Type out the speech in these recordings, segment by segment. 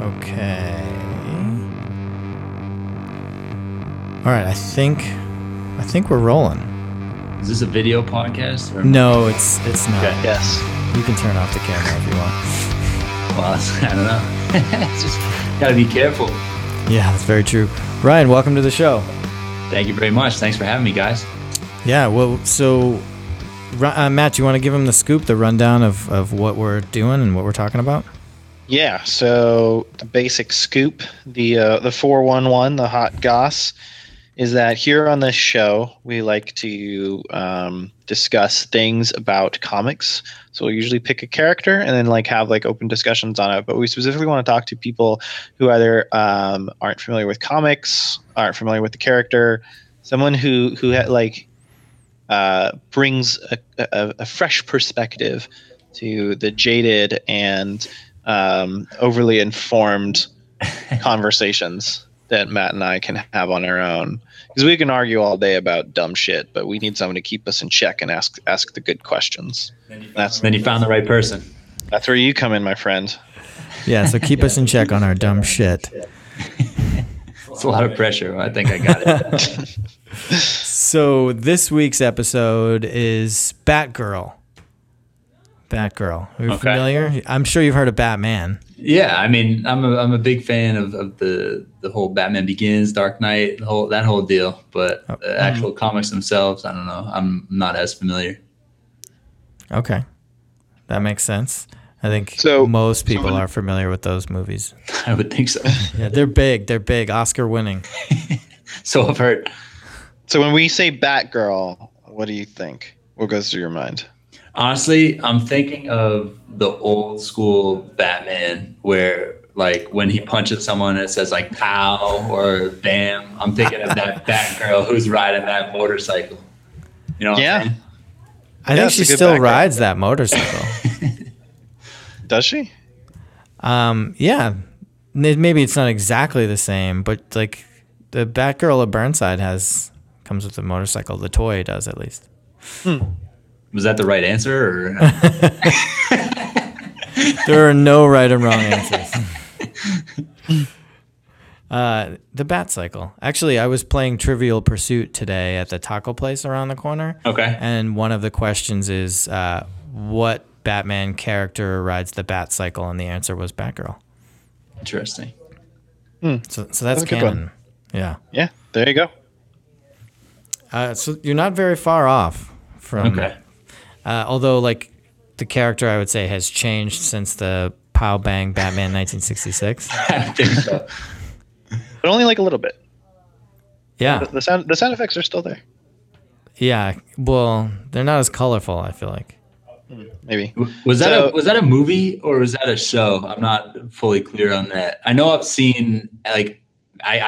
Okay. All right, I think we're rolling. Is this a video podcast? Or? No, it's not. Okay, yes. You can turn off the camera if you want. Well, I don't know. It's just gotta be careful. Yeah, that's very true. Ryan, welcome to the show. Thank you very much. Thanks for having me, guys. Yeah. Well, so Matt, you want to give him the scoop, the rundown of what we're doing and what we're talking about? Yeah. So the basic scoop, the 411, the hot goss, is that here on this show, we like to discuss things about comics. So we'll usually pick a character and then have open discussions on it. But we specifically want to talk to people who either aren't familiar with comics, aren't familiar with the character, someone who brings a fresh perspective to the jaded and overly informed conversations that Matt and I can have on our own, because we can argue all day about dumb shit, but we need someone to keep us in check and ask the good questions. Then you found the right person. That's where you come in, my friend. Yeah, so keep us in check on our dumb shit. It's a lot of pressure. I think I got it. So this week's episode is Batgirl. Batgirl. Are you familiar? I'm sure you've heard of Batman. Yeah, I mean, I'm a big fan of the whole Batman Begins, Dark Knight, that whole deal. But the actual comics themselves, I don't know. I'm not as familiar. Okay, that makes sense. I think most people are familiar with those movies. I would think so. Yeah, they're big. They're big. Oscar winning. So I've heard. So when we say Batgirl, what do you think? What goes through your mind? Honestly, I'm thinking of the old school Batman where when he punches someone and it says pow or bam. I'm thinking of that Batgirl who's riding that motorcycle. You know what I'm saying? I think she still rides that motorcycle. Does she? Yeah. Maybe it's not exactly the same, but the Batgirl at Burnside comes with a motorcycle. The toy does, at least. Was that the right answer? Or no? There are no right and wrong answers. The Bat Cycle. Actually, I was playing Trivial Pursuit today at the taco place around the corner. Okay. And one of the questions is, what Batman character rides the Bat Cycle? And the answer was Batgirl. Interesting. So that's canon. Yeah. Yeah. There you go. So you're not very far off from. Okay. Although, the character, I would say, has changed since the Pow Bang Batman 1966. I think so. But only, a little bit. Yeah. The sound effects are still there. Yeah. Well, they're not as colorful, I feel like. Maybe. Was that a movie or was that a show? I'm not fully clear on that. I know I've seen, I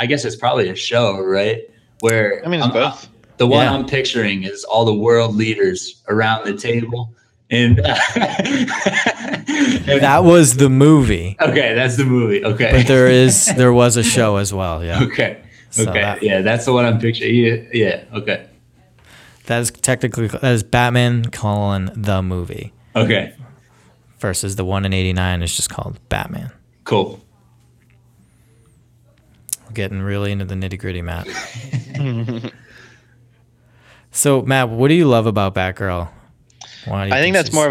guess it's probably a show, right? Where it's both. The one I'm picturing is all the world leaders around the table. And that was the movie. Okay, that's the movie. Okay. But there was a show as well, yeah. Okay. So that's the one I'm picturing. Yeah, okay. That is Batman : the movie. Okay. Versus the one in 89 is just called Batman. Cool. We're getting really into the nitty-gritty, Matt. So, Matt, what do you love about Batgirl? I think that's more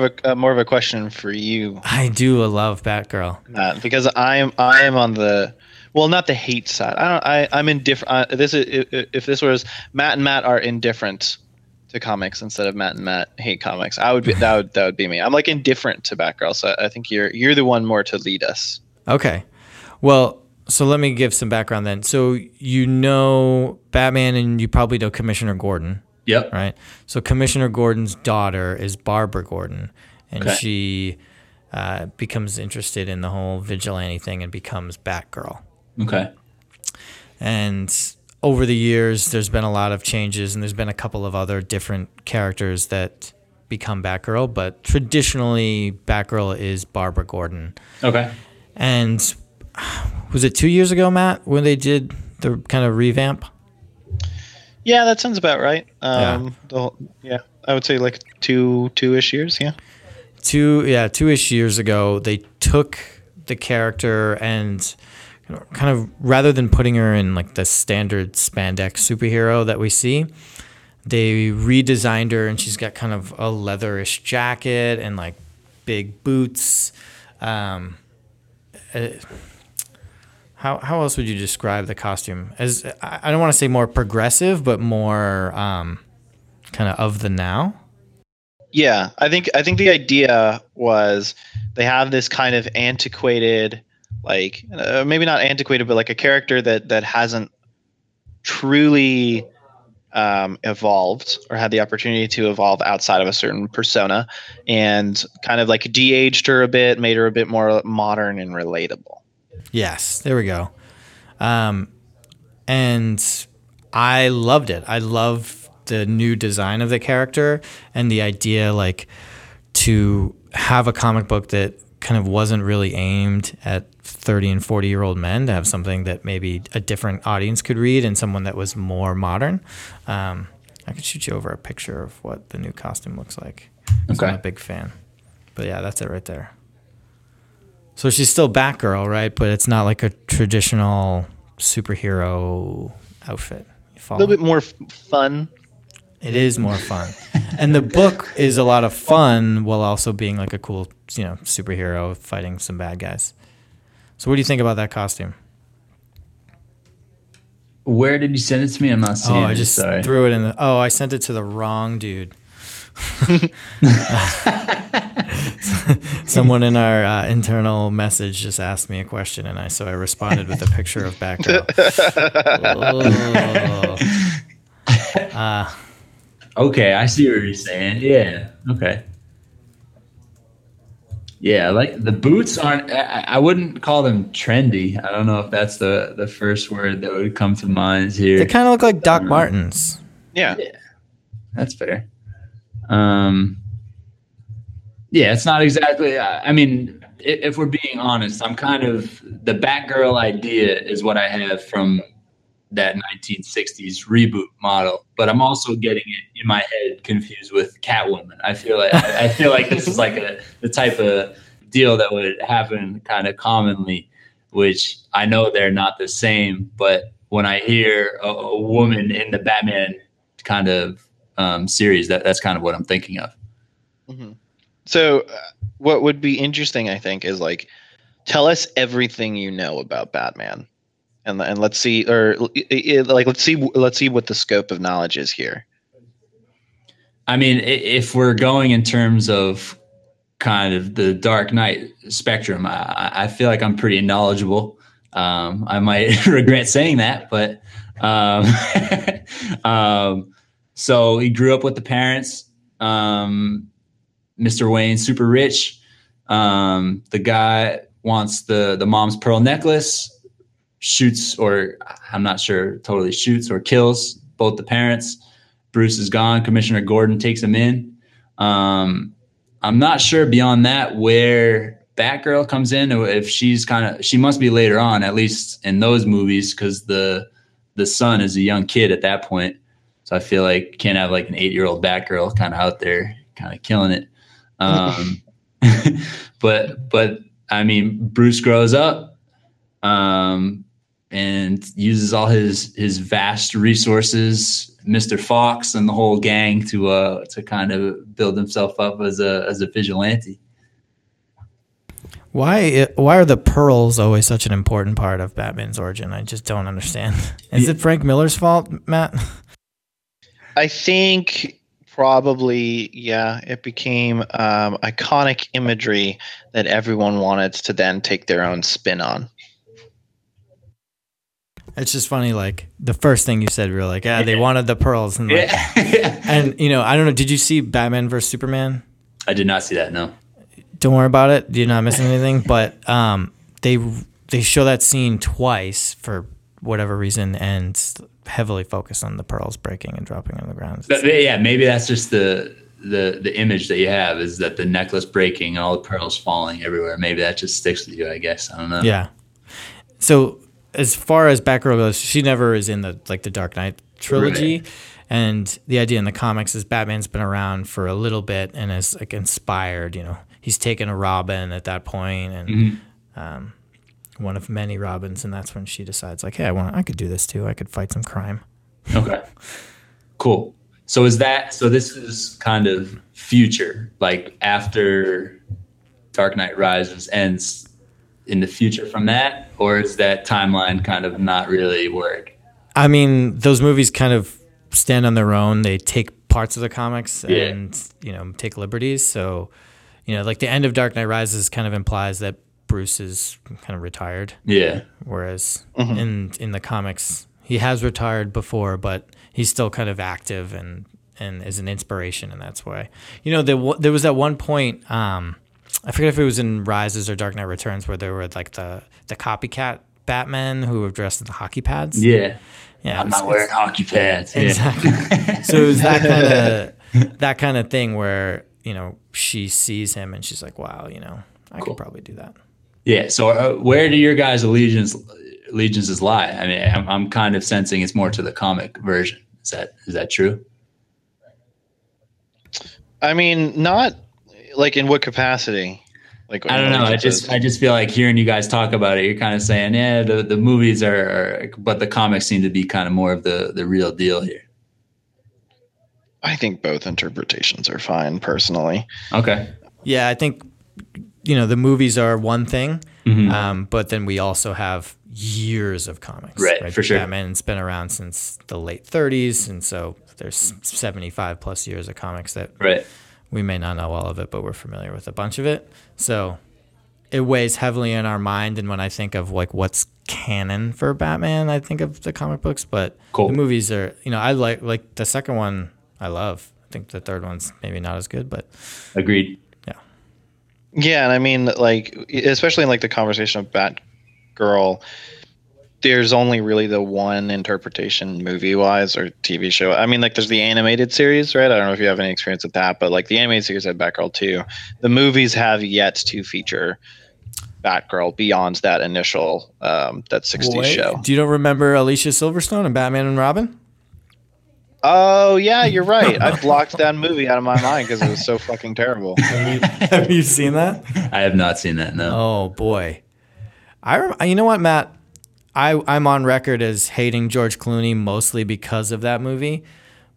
of a question for you. I do love Batgirl because I am on the not the hate side. I'm indifferent. Matt and Matt are indifferent to comics instead of Matt and Matt hate comics, that would be me. I'm indifferent to Batgirl, so I think you're the one more to lead us. Okay, well. So let me give some background then. So you know Batman and you probably know Commissioner Gordon. Yep. Right? So Commissioner Gordon's daughter is Barbara Gordon, and she becomes interested in the whole vigilante thing and becomes Batgirl. Okay. And over the years, there's been a lot of changes, and there's been a couple of other different characters that become Batgirl, but traditionally Batgirl is Barbara Gordon. Okay. And... was it 2 years ago, Matt, when they did the kind of revamp? Yeah, that sounds about right. I would say two-ish years. Yeah, two-ish years ago, they took the character, and kind of rather than putting her in like the standard spandex superhero that we see, they redesigned her, and she's got kind of a leatherish jacket and like big boots. How else would you describe the costume? As I don't want to say more progressive, but more kind of the now. Yeah, I think the idea was they have this kind of antiquated, like maybe not antiquated, but like a character that hasn't truly evolved or had the opportunity to evolve outside of a certain persona, and kind of like de-aged her a bit, made her a bit more modern and relatable. Yes, there we go. And I loved it. I love the new design of the character and the idea, like, to have a comic book that kind of wasn't really aimed at 30 and 40-year-old men, to have something that maybe a different audience could read and someone that was more modern. I could shoot you over a picture of what the new costume looks like. Okay. I'm a big fan. But yeah, that's it right there. So she's still Batgirl, right? But it's not like a traditional superhero outfit. A little bit more fun. It is more fun. And the book is a lot of fun while also being like a cool, superhero fighting some bad guys. So what do you think about that costume? Where did you send it to me? I'm not seeing it. I just threw it in the... I sent it to the wrong dude. Someone in our internal message just asked me a question, and I responded with a picture of Batgirl. Okay, I see what you're saying. Yeah. Okay. Yeah, like the boots aren't. I wouldn't call them trendy. I don't know if that's the first word that would come to mind here. They kind of look like Doc Martens. Yeah, that's fair. Yeah, it's not exactly. I mean, if we're being honest, I'm kind of the Batgirl idea is what I have from that 1960s reboot model, but I'm also getting it in my head confused with Catwoman. I feel like this is like the type of deal that would happen kind of commonly, which I know they're not the same. But when I hear a woman in the Batman kind of series, that's kind of what I'm thinking of. Mm-hmm. So what would be interesting, I think, is like, tell us everything you know about Batman, and let's see, or like let's see what the scope of knowledge is here. I mean, if we're going in terms of kind of the Dark Knight spectrum, I feel like I'm pretty knowledgeable. I might regret saying that, but so he grew up with the parents. Mr. Wayne, super rich. The guy wants the mom's pearl necklace, shoots, or I'm not sure, totally shoots or kills both the parents. Bruce is gone. Commissioner Gordon takes him in. I'm not sure beyond that where Batgirl comes in, or if she's she must be later on, at least in those movies, because the son is a young kid at that point. So I feel like can't have like an 8-year-old Batgirl kind of out there, kind of killing it. But I mean, Bruce grows up, and uses all his vast resources, Mr. Fox and the whole gang, to kind of build himself up as a vigilante. Why are the pearls always such an important part of Batman's origin? I just don't understand. Is it Frank Miller's fault, Matt? I think. Probably, yeah. It became iconic imagery that everyone wanted to then take their own spin on. It's just funny, like the first thing you said, we were like, they wanted the pearls, and like, and I don't know. Did you see Batman vs Superman? I did not see that. No. Don't worry about it. You're not missing anything. But they show that scene twice for whatever reason, and heavily focused on the pearls breaking and dropping on the ground. But, yeah, maybe that's just the image that you have, is that the necklace breaking and all the pearls falling everywhere. Maybe that just sticks with you, I guess. I don't know. Yeah. So as far as Batgirl goes, she never is in the Dark Knight trilogy. Right. And the idea in the comics is Batman's been around for a little bit and is like inspired. He's taken a Robin at that point, and one of many Robins, and that's when she decides, like, hey, I could do this too. I could fight some crime. Okay, cool. So this is kind of future, like after Dark Knight Rises ends in the future from that, or is that timeline kind of not really work? I mean, those movies kind of stand on their own. They take parts of the comics and, take liberties. So, like the end of Dark Knight Rises kind of implies that Bruce is kind of retired. Yeah. Whereas in the comics, he has retired before, but he's still kind of active and is an inspiration in that way. There was that one point, I forget if it was in Rises or Dark Knight Returns, where there were like the copycat Batman who were dressed in the hockey pads. Yeah. Yeah, I'm not wearing hockey pads. Yeah. Exactly. So it was that kind of thing where, she sees him and she's like, wow, I could probably do that. Yeah. So where do your guys' allegiances lie? I mean, I'm kind of sensing it's more to the comic version. Is that true? I mean, not like in what capacity? Like, I don't know. I just feel like hearing you guys talk about it, you're kind of saying, yeah, the movies are, but the comics seem to be kind of more of the real deal here. I think both interpretations are fine, personally. Okay. Yeah, I think, the movies are one thing, but then we also have years of comics. Right? For sure. Batman's been around since the late 30s, and so there's 75 plus years of comics that... Right. We may not know all of it, but we're familiar with a bunch of it. So it weighs heavily in our mind. And when I think of like what's canon for Batman, I think of the comic books. But the movies are, I like the second one I love. I think the third one's maybe not as good, but. Agreed. Yeah. Yeah. And I mean, like, especially in like the conversation of Batgirl, there's only really the one interpretation movie-wise or TV show. I mean, like, there's the animated series, right? I don't know if you have any experience with that, but, like, the animated series had Batgirl 2. The movies have yet to feature Batgirl beyond that initial that 60s show. Do you don't remember Alicia Silverstone and Batman and Robin? Oh, yeah, you're right. I blocked that movie out of my mind because it was so fucking terrible. Have you seen that? I have not seen that, no. Oh, boy. You know what, Matt? I'm on record as hating George Clooney mostly because of that movie.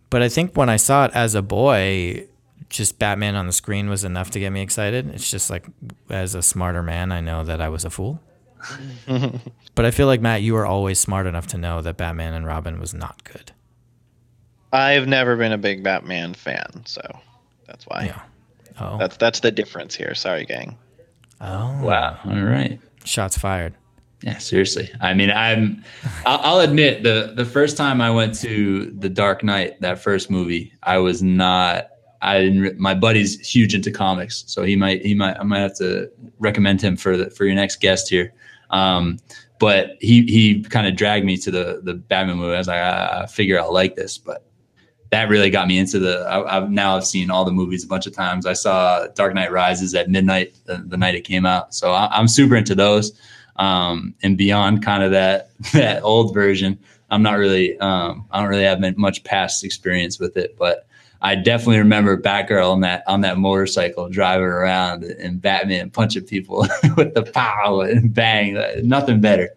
But I think when I saw it as a boy, just Batman on the screen was enough to get me excited. It's just like, as a smarter man, I know that I was a fool. But I feel like, Matt, you were always smart enough to know that Batman and Robin was not good. I've never been a big Batman fan, so that's why. Yeah. Oh. That's the difference here. Sorry, gang. Oh. Wow. All right. Shots fired. Yeah, seriously. I mean, I'll admit the first time I went to the Dark Knight, that first movie, my buddy's huge into comics, so I might have to recommend him for your next guest here. But he kind of dragged me to the Batman movie. I was like, I figure I'll like this, but that really got me into I've seen all the movies a bunch of times. I saw Dark Knight Rises at midnight the night it came out, so I'm super into those. And beyond kind of that old version, I'm not really, I don't really have much past experience with it, but I definitely remember Batgirl on that motorcycle driving around and Batman punching people with the pow and bang, nothing better.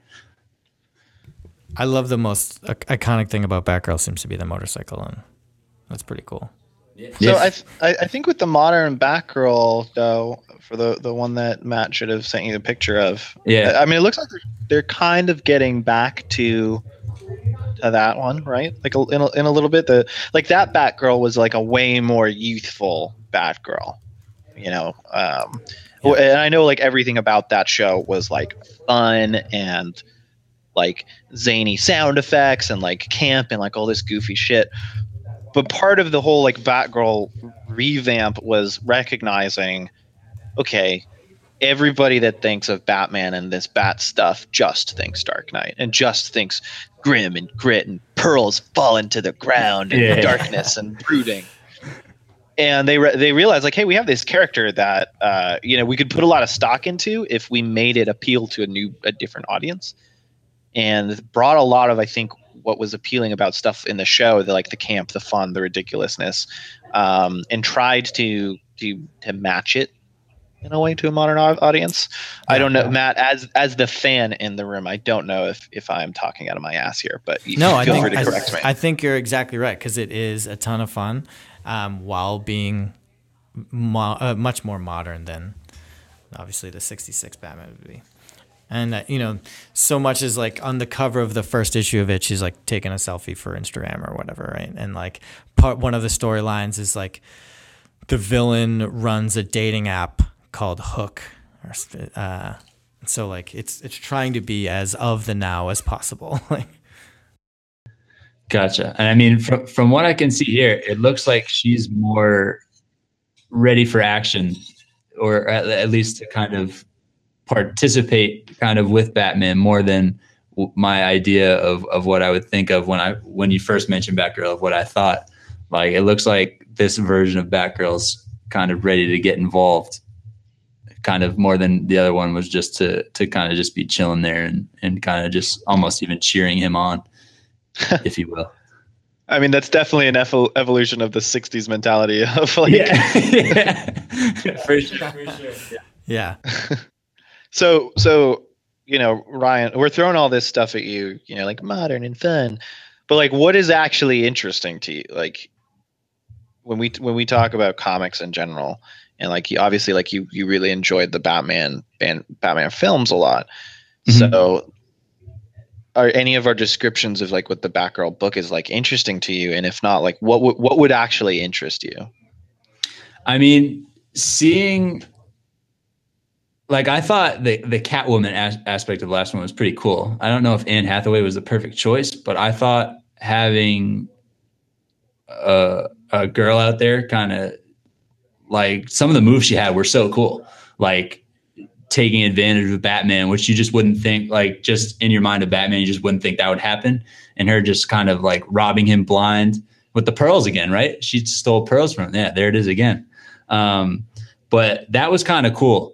I love the most iconic thing about Batgirl seems to be the motorcycle, and that's pretty cool. Yeah. So I think with the modern Batgirl, though, for the one that Matt should have sent you the picture of. Yeah. I mean, it looks like they're kind of getting back to that one, right? Like in a little bit, that Batgirl was like a way more youthful Batgirl, Yeah. And I know like everything about that show was like fun and like zany sound effects and like camp and like all this goofy shit. But part of the whole like Batgirl revamp was recognizing, okay, everybody that thinks of Batman and this bat stuff just thinks Dark Knight and just thinks grim and grit and pearls falling to the ground and darkness and brooding. And they realized like, hey, we have this character that we could put a lot of stock into if we made it appeal to a different audience, and brought a lot of, I think, what was appealing about stuff in the show, the camp, the fun, the ridiculousness, and tried to match it in a way to a modern audience. I don't know, Matt, as the fan in the room, I don't know if I'm talking out of my ass here, but feel free to correct me. I think you're exactly right, because it is a ton of fun while being much more modern than obviously the 66 Batman movie. And, so much is like on the cover of the first issue of it, she's like taking a selfie for Instagram or whatever, right? And like one of the storylines is like the villain runs a dating app called Hook. So like it's trying to be as of the now as possible. Gotcha. And I mean, from what I can see here, it looks like she's more ready for action, or at least to kind of participate kind of with Batman more than my idea of what I would think of when you first mentioned Batgirl, of what I thought. Like, it looks like this version of Batgirl's kind of ready to get involved, kind of more than the other one was just to kind of just be chilling there and kind of just almost even cheering him on, if you will. I mean, that's definitely an evolution of the 60s mentality of like... Yeah. For sure. Yeah. So, Ryan, we're throwing all this stuff at you, like modern and fun, but like, what is actually interesting to you? Like when we talk about comics in general, and like, you obviously, like you really enjoyed the Batman films a lot. Mm-hmm. So are any of our descriptions of like what the Batgirl book is like interesting to you? And if not, like what would actually interest you? I mean, seeing... Like, I thought the Catwoman aspect of the last one was pretty cool. I don't know if Anne Hathaway was the perfect choice, but I thought having a girl out there, kind of like some of the moves she had were so cool. Like taking advantage of Batman, which you just wouldn't think, like just in your mind of Batman, you just wouldn't think that would happen. And her just kind of like robbing him blind with the pearls again, right? She stole pearls from him. Yeah, there it is again. But that was kind of cool.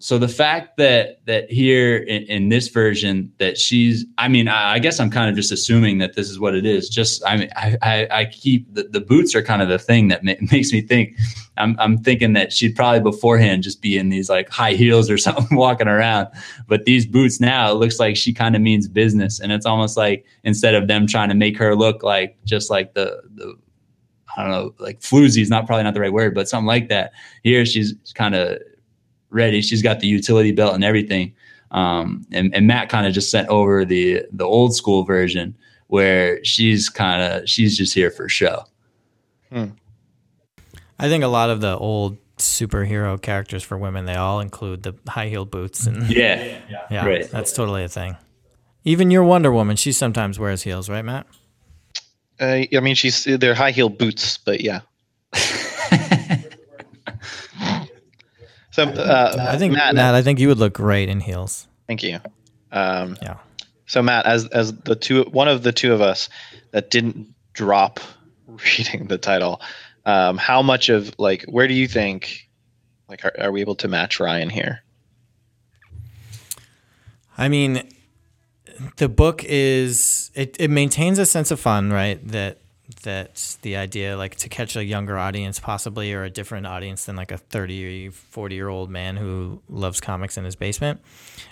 So the fact that here in this version that she's, I mean, I guess I'm kind of just assuming that this is what it is. Just, I mean, I keep the boots are kind of the thing that makes me think. I'm thinking that she'd probably beforehand just be in these like high heels or something walking around, but these boots now, it looks like she kind of means business. And it's almost like, instead of them trying to make her look like just like the I don't know, like floozy is probably not the right word, but something like that. Here she's kind of ready. She's got the utility belt and everything. And Matt kind of just sent over the old school version where she's just here for show. I think a lot of the old superhero characters for women, they all include the high heel boots and yeah right. That's totally a thing. Even your Wonder Woman, she sometimes wears heels, right, Matt? I mean, they're high heel boots, but yeah. So, Matt, I think you would look great in heels. Thank you. Yeah. So, Matt, as one of the two of us that didn't drop reading the title, how much of like, where do you think, like, are we able to match Ryan here? I mean, the book is it maintains a sense of fun, right? That's the idea, like to catch a younger audience possibly, or a different audience than like a 30 or 40 year old man who loves comics in his basement.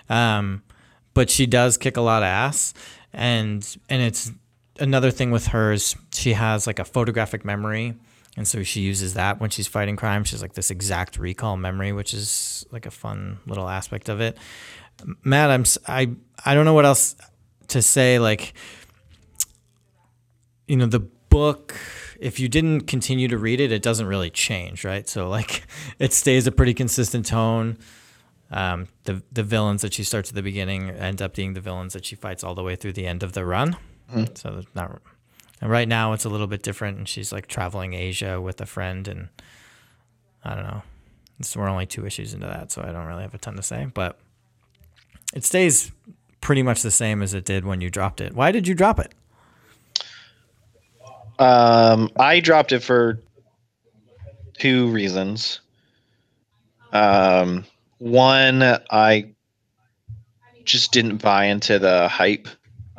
But she does kick a lot of ass, and it's another thing with hers. She has like a photographic memory. And so she uses that when she's fighting crime. She's like this exact recall memory, which is like a fun little aspect of it. Matt, I don't know what else to say. Like, the book, if you didn't continue to read it, it doesn't really change, right? So like it stays a pretty consistent tone. The villains that she starts at the beginning end up being the villains that she fights all the way through the end of the run. Mm-hmm. So right now it's a little bit different, and she's like traveling Asia with a friend, and I don't know. We're only 2 issues into that, so I don't really have a ton to say, but it stays pretty much the same as it did when you dropped it. Why did you drop it? I dropped it for 2 reasons. One, I just didn't buy into the hype.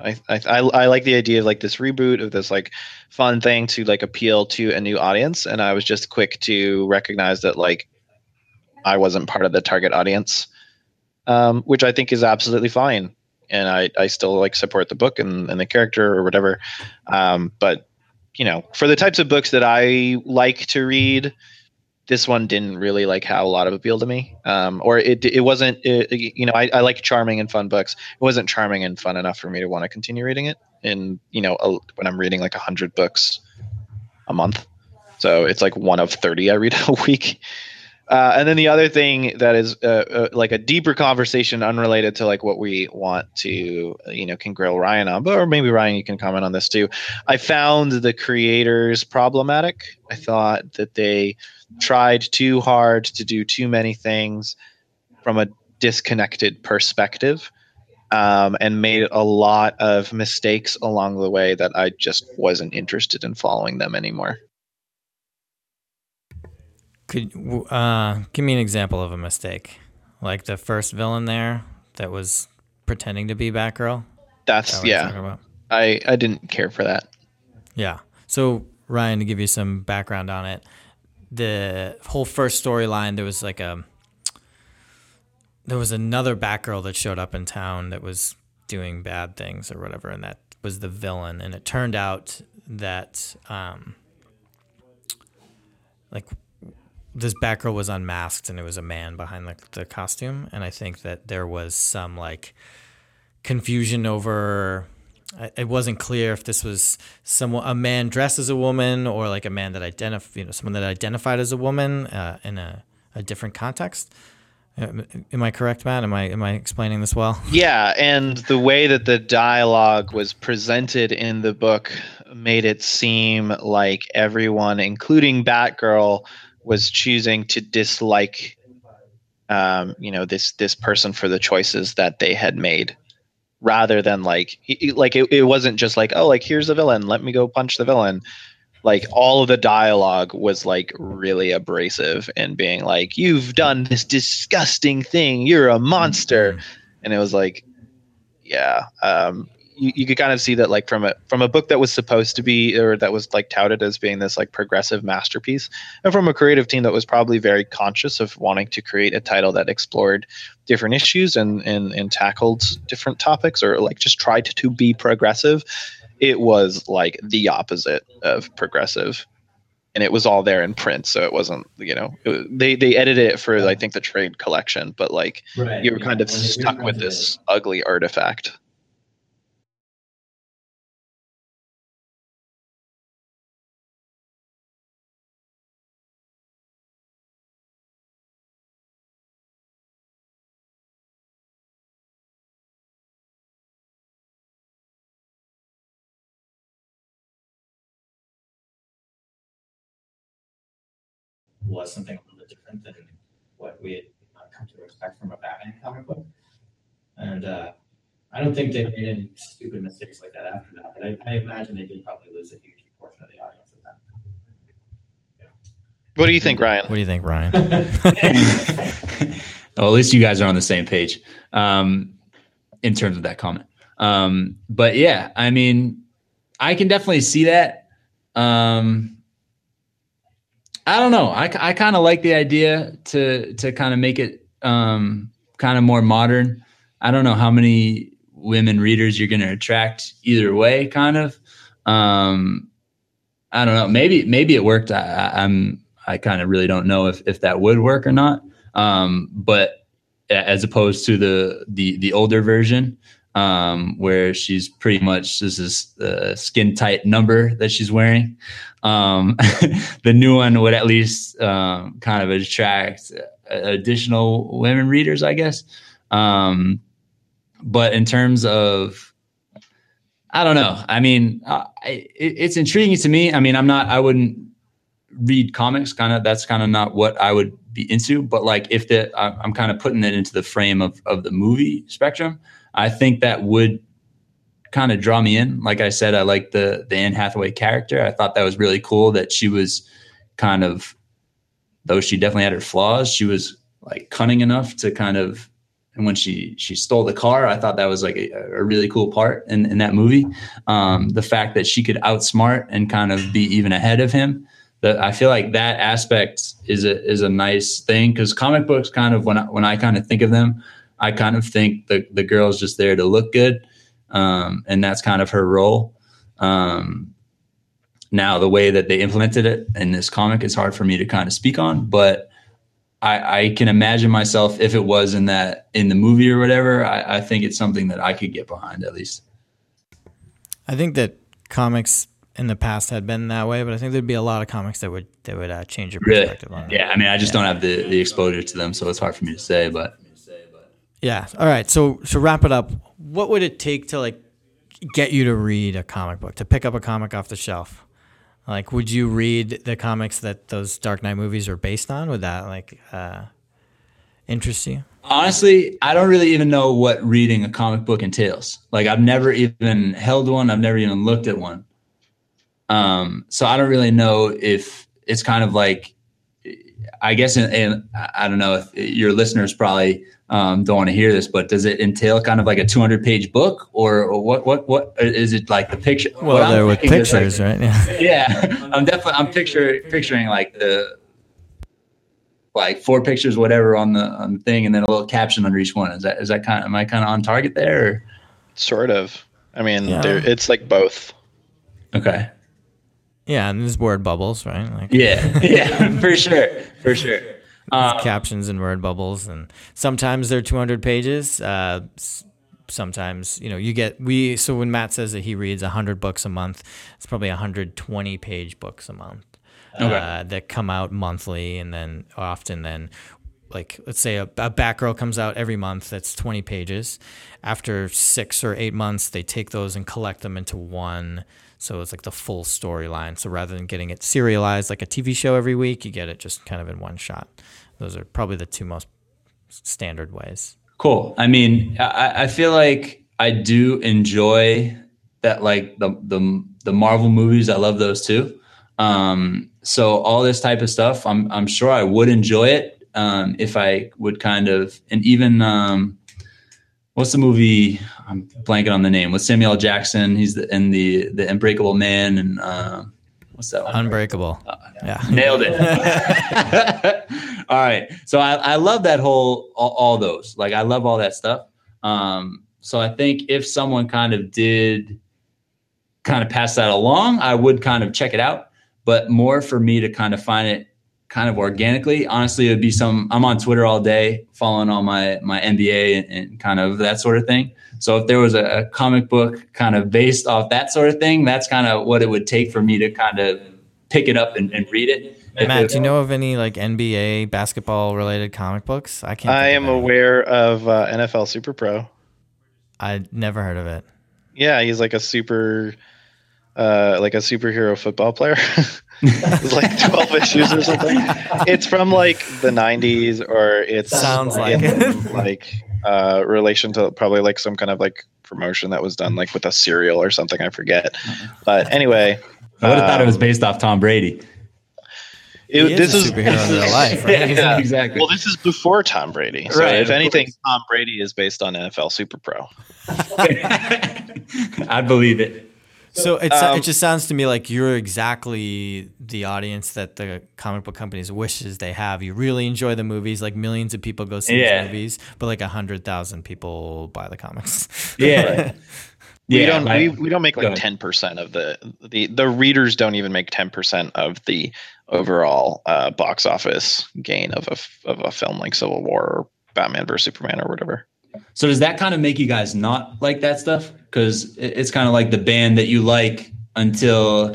I like the idea of like this reboot of this like fun thing to like appeal to a new audience, and I was just quick to recognize that like I wasn't part of the target audience, which I think is absolutely fine. And I still like support the book and the character or whatever. But, you know, for the types of books that I like to read, this one didn't really like have a lot of appeal to me. I like charming and fun books. It wasn't charming and fun enough for me to want to continue reading it. And, you know, when I'm reading like 100 books a month. So it's like one of 30 I read a week. And then the other thing that is like a deeper conversation unrelated to like what we want to, you know, can grill Ryan on, but, or maybe Ryan, you can comment on this too. I found the creators problematic. I thought that they tried too hard to do too many things from a disconnected perspective, and made a lot of mistakes along the way that I just wasn't interested in following them anymore. Could give me an example of a mistake, like the first villain there that was pretending to be Batgirl? I didn't care for that. Yeah. So Ryan, to give you some background on it, the whole first storyline, there was like there was another Batgirl that showed up in town that was doing bad things or whatever, and that was the villain. And it turned out that this Batgirl was unmasked and it was a man behind the costume. And I think that there was some like confusion over, it wasn't clear if this was someone, a man dressed as a woman, or like a man that someone that identified as a woman in a different context. Am I correct, Matt? Am I explaining this well? Yeah, and the way that the dialogue was presented in the book made it seem like everyone, including Batgirl, was choosing to dislike, this person for the choices that they had made, rather than it wasn't just like, oh, like here's the villain, let me go punch the villain. Like all of the dialogue was like really abrasive and being like, you've done this disgusting thing, you're a monster. Mm-hmm. And it was like, yeah, you could kind of see that like from a book that was supposed to be, or that was like touted as being this like progressive masterpiece, and from a creative team that was probably very conscious of wanting to create a title that explored different issues and tackled different topics, or like just tried to be progressive. It was like the opposite of progressive, and it was all there in print. So it wasn't, they edited it for, I think, the trade collection, but like right, you were kind of stuck with this ugly artifact. Was something a little bit different than what we had come to expect from a Batman comic book. And I don't think they made any stupid mistakes like that after that, but I imagine they did probably lose a huge portion of the audience at that time. Yeah. What do you think, Ryan? Well, at least you guys are on the same page in terms of that comment. But yeah, I mean, I can definitely see that. I don't know. I kind of like the idea to kind of make it kind of more modern. I don't know how many women readers you're going to attract either way, kind of. I don't know. Maybe it worked. I kind of really don't know if that would work or not. But as opposed to the older version, where she's pretty much this is the skin tight number that she's wearing. The new one would at least kind of attract additional women readers, I guess. But in terms of, I don't know. I mean, it's intriguing to me. I mean, I wouldn't read comics. That's kind of not what I would be into. But like, I'm kind of putting it into the frame of the movie spectrum. I think that would kind of draw me in. Like I said, I like the Anne Hathaway character. I thought that was really cool that she was kind of, though she definitely had her flaws, she was like cunning enough to kind of, and when she stole the car, I thought that was like a really cool part in that movie. The fact that she could outsmart and kind of be even ahead of him. that I feel like that aspect is a nice thing, because comic books kind of, when I kind of think of them, I kind of think the girl's just there to look good. And that's kind of her role. Now the way that they implemented it in this comic is hard for me to kind of speak on, but I can imagine myself, if it was in the movie or whatever, I think it's something that I could get behind at least. I think that comics in the past had been that way, but I think there'd be a lot of comics that would change your perspective on it. Yeah. I mean, I just don't have the exposure to them, so it's hard for me to say, but yeah. All right. So to wrap it up, what would it take to like get you to read a comic book, to pick up a comic off the shelf? Like, would you read the comics that those Dark Knight movies are based on? Would that interest you? Honestly, I don't really even know what reading a comic book entails. Like, I've never even held one. I've never even looked at one. So I don't really know if it's kind of like, I guess, and I don't know if your listeners probably don't want to hear this, but does it entail kind of like a 200-page book, or what is it like the picture? Well, there were pictures, like, right? Yeah. I'm picturing like the, like four pictures, whatever on the thing, and then a little caption under each one. Is that kind of, am I kind of on target there? Or? Sort of. I mean, yeah. It's like both. Okay. Yeah, and there's word bubbles, right? Like, yeah, for sure. Captions and word bubbles, and sometimes they're 200 pages. Sometimes, you know, so when Matt says that he reads 100 books a month, it's probably 120-page books a month that come out monthly, and then often then, like, let's say a Batgirl comes out every month, that's 20 pages. After 6 or 8 months, they take those and collect them into one. So it's like the full storyline. So rather than getting it serialized like a TV show every week, you get it just kind of in one shot. Those are probably the two most standard ways. Cool. I mean, I feel like I do enjoy that, like the Marvel movies. I love those too. So all this type of stuff, I'm sure I would enjoy it if I would kind of, and even what's the movie? I'm blanking on the name. With Samuel Jackson, he's in the Unbreakable Man, and what's that one? Unbreakable. Yeah, nailed it. All right. So I love that whole all those. Like, I love all that stuff. So I think if someone kind of did kind of pass that along, I would kind of check it out. But more for me to kind of find it kind of organically, honestly, it would be I'm on Twitter all day following all my NBA and kind of that sort of thing. So if there was a comic book kind of based off that sort of thing, that's kind of what it would take for me to kind of pick it up and read it. Matt, do you know of any like NBA basketball related comic books? I am aware of NFL Super Pro. I never heard of it. Yeah. He's like a superhero football player. It's like 12 issues or something. It's from like the 90s, or it sounds like it. Like relation to probably like some kind of like promotion that was done like with a cereal or something. I forget. But anyway, I would have thought it was based off Tom Brady. This is real life, right? Yeah, exactly. Well, this is before Tom Brady. So right. If anything, Tom Brady is based on NFL Super Pro. I believe it. So it just sounds to me like you're exactly the audience that the comic book companies wishes they have. You really enjoy the movies, like millions of people go see these movies, but like 100,000 people buy the comics. Yeah, right. We don't make like 10% of the readers don't even make 10% of the overall box office gain of a film like Civil War or Batman versus Superman or whatever. So does that kind of make you guys not like that stuff? Because it's kind of like the band that you like until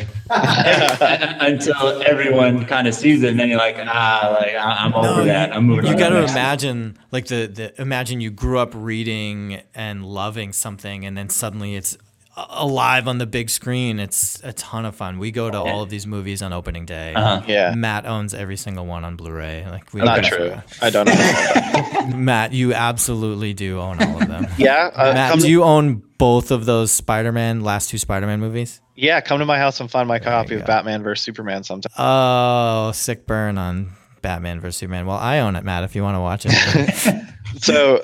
everyone kind of sees it, and then you're like, I'm over that. I'm moving on. You got to imagine like imagine you grew up reading and loving something, and then suddenly it's alive on the big screen. It's a ton of fun. We go to all of these movies on opening day. Uh-huh. Yeah. Matt owns every single one on Blu-ray. Like, not true. I don't know. Matt, you absolutely do own all of them. Yeah. Matt, do you own both of those last two Spider-Man movies? Yeah. Come to my house and find my copy of Batman versus Superman sometime. Oh, sick burn on Batman versus Superman. Well, I own it, Matt, if you want to watch it. So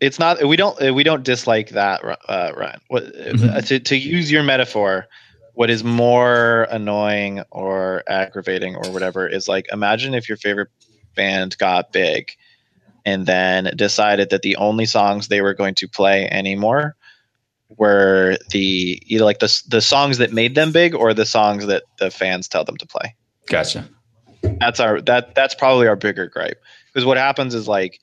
it's not, we don't dislike that, Ryan. To use your metaphor, What is more annoying or aggravating or whatever is, like, imagine if your favorite band got big and then decided that the only songs they were going to play anymore were the either like the songs that made them big or the songs that the fans tell them to play. Gotcha. That's probably our bigger gripe, because what happens is, like,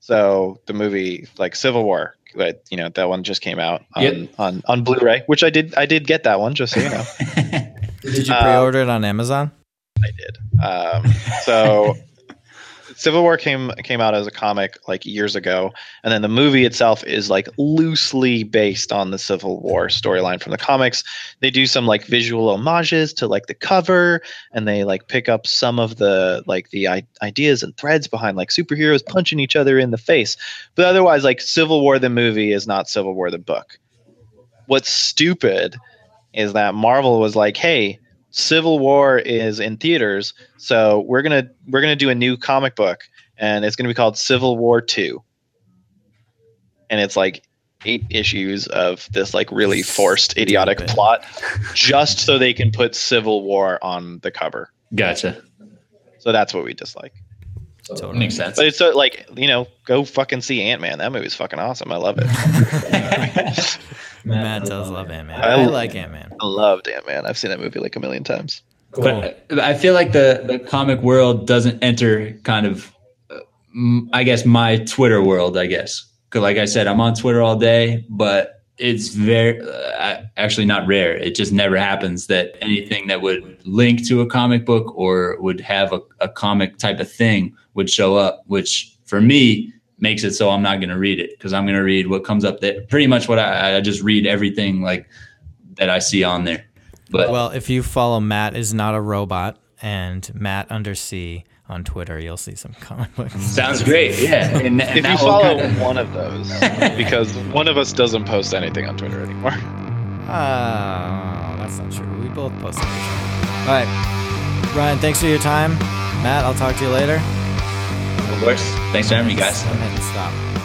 so the movie, like, Civil War, but, you know, that one just came out on, yep, on Blu-ray, which I did get that one, just so you know. Did you pre-order it on Amazon? I did. So Civil War came out as a comic, like, years ago, and then the movie itself is, like, loosely based on the Civil War storyline from the comics. They do some, like, visual homages to, like, the cover, and they, like, pick up some of the, like, the ideas and threads behind, like, superheroes punching each other in the face. But otherwise, like, Civil War the movie is not Civil War the book. What's stupid is that Marvel was like, hey, Civil War is in theaters, so we're gonna do a new comic book, and it's gonna be called Civil War 2, and it's like 8 issues of this, like, really forced, idiotic plot, just so they can put Civil War on the cover. Gotcha. So that's what we dislike. Totally makes sense. But it's so, like, you know, go fucking see Ant-Man. That movie's fucking awesome. I love it. Matt does love Ant-Man. I like Ant-Man. I loved Ant-Man. I've seen that movie like a million times. Cool. But I feel like the comic world doesn't enter kind of, I guess, my Twitter world, I guess. Because, like I said, I'm on Twitter all day, but it's very actually not rare. It just never happens that anything that would link to a comic book or would have a comic type of thing would show up, which for me makes it so I'm not going to read it, because I'm going to read what comes up there. Pretty much what I just read everything, like, that I see on there. But, well, if you follow Matt Is Not a Robot and Matt Undersea on Twitter, you'll see some comic books. Sounds great. Yeah. And if you follow one of those, because one of us doesn't post anything on Twitter anymore. That's not true. We both post everything. All right. Ryan, thanks for your time. Matt, I'll talk to you later. Of course. Thanks for having me, guys. I'm hitting stop.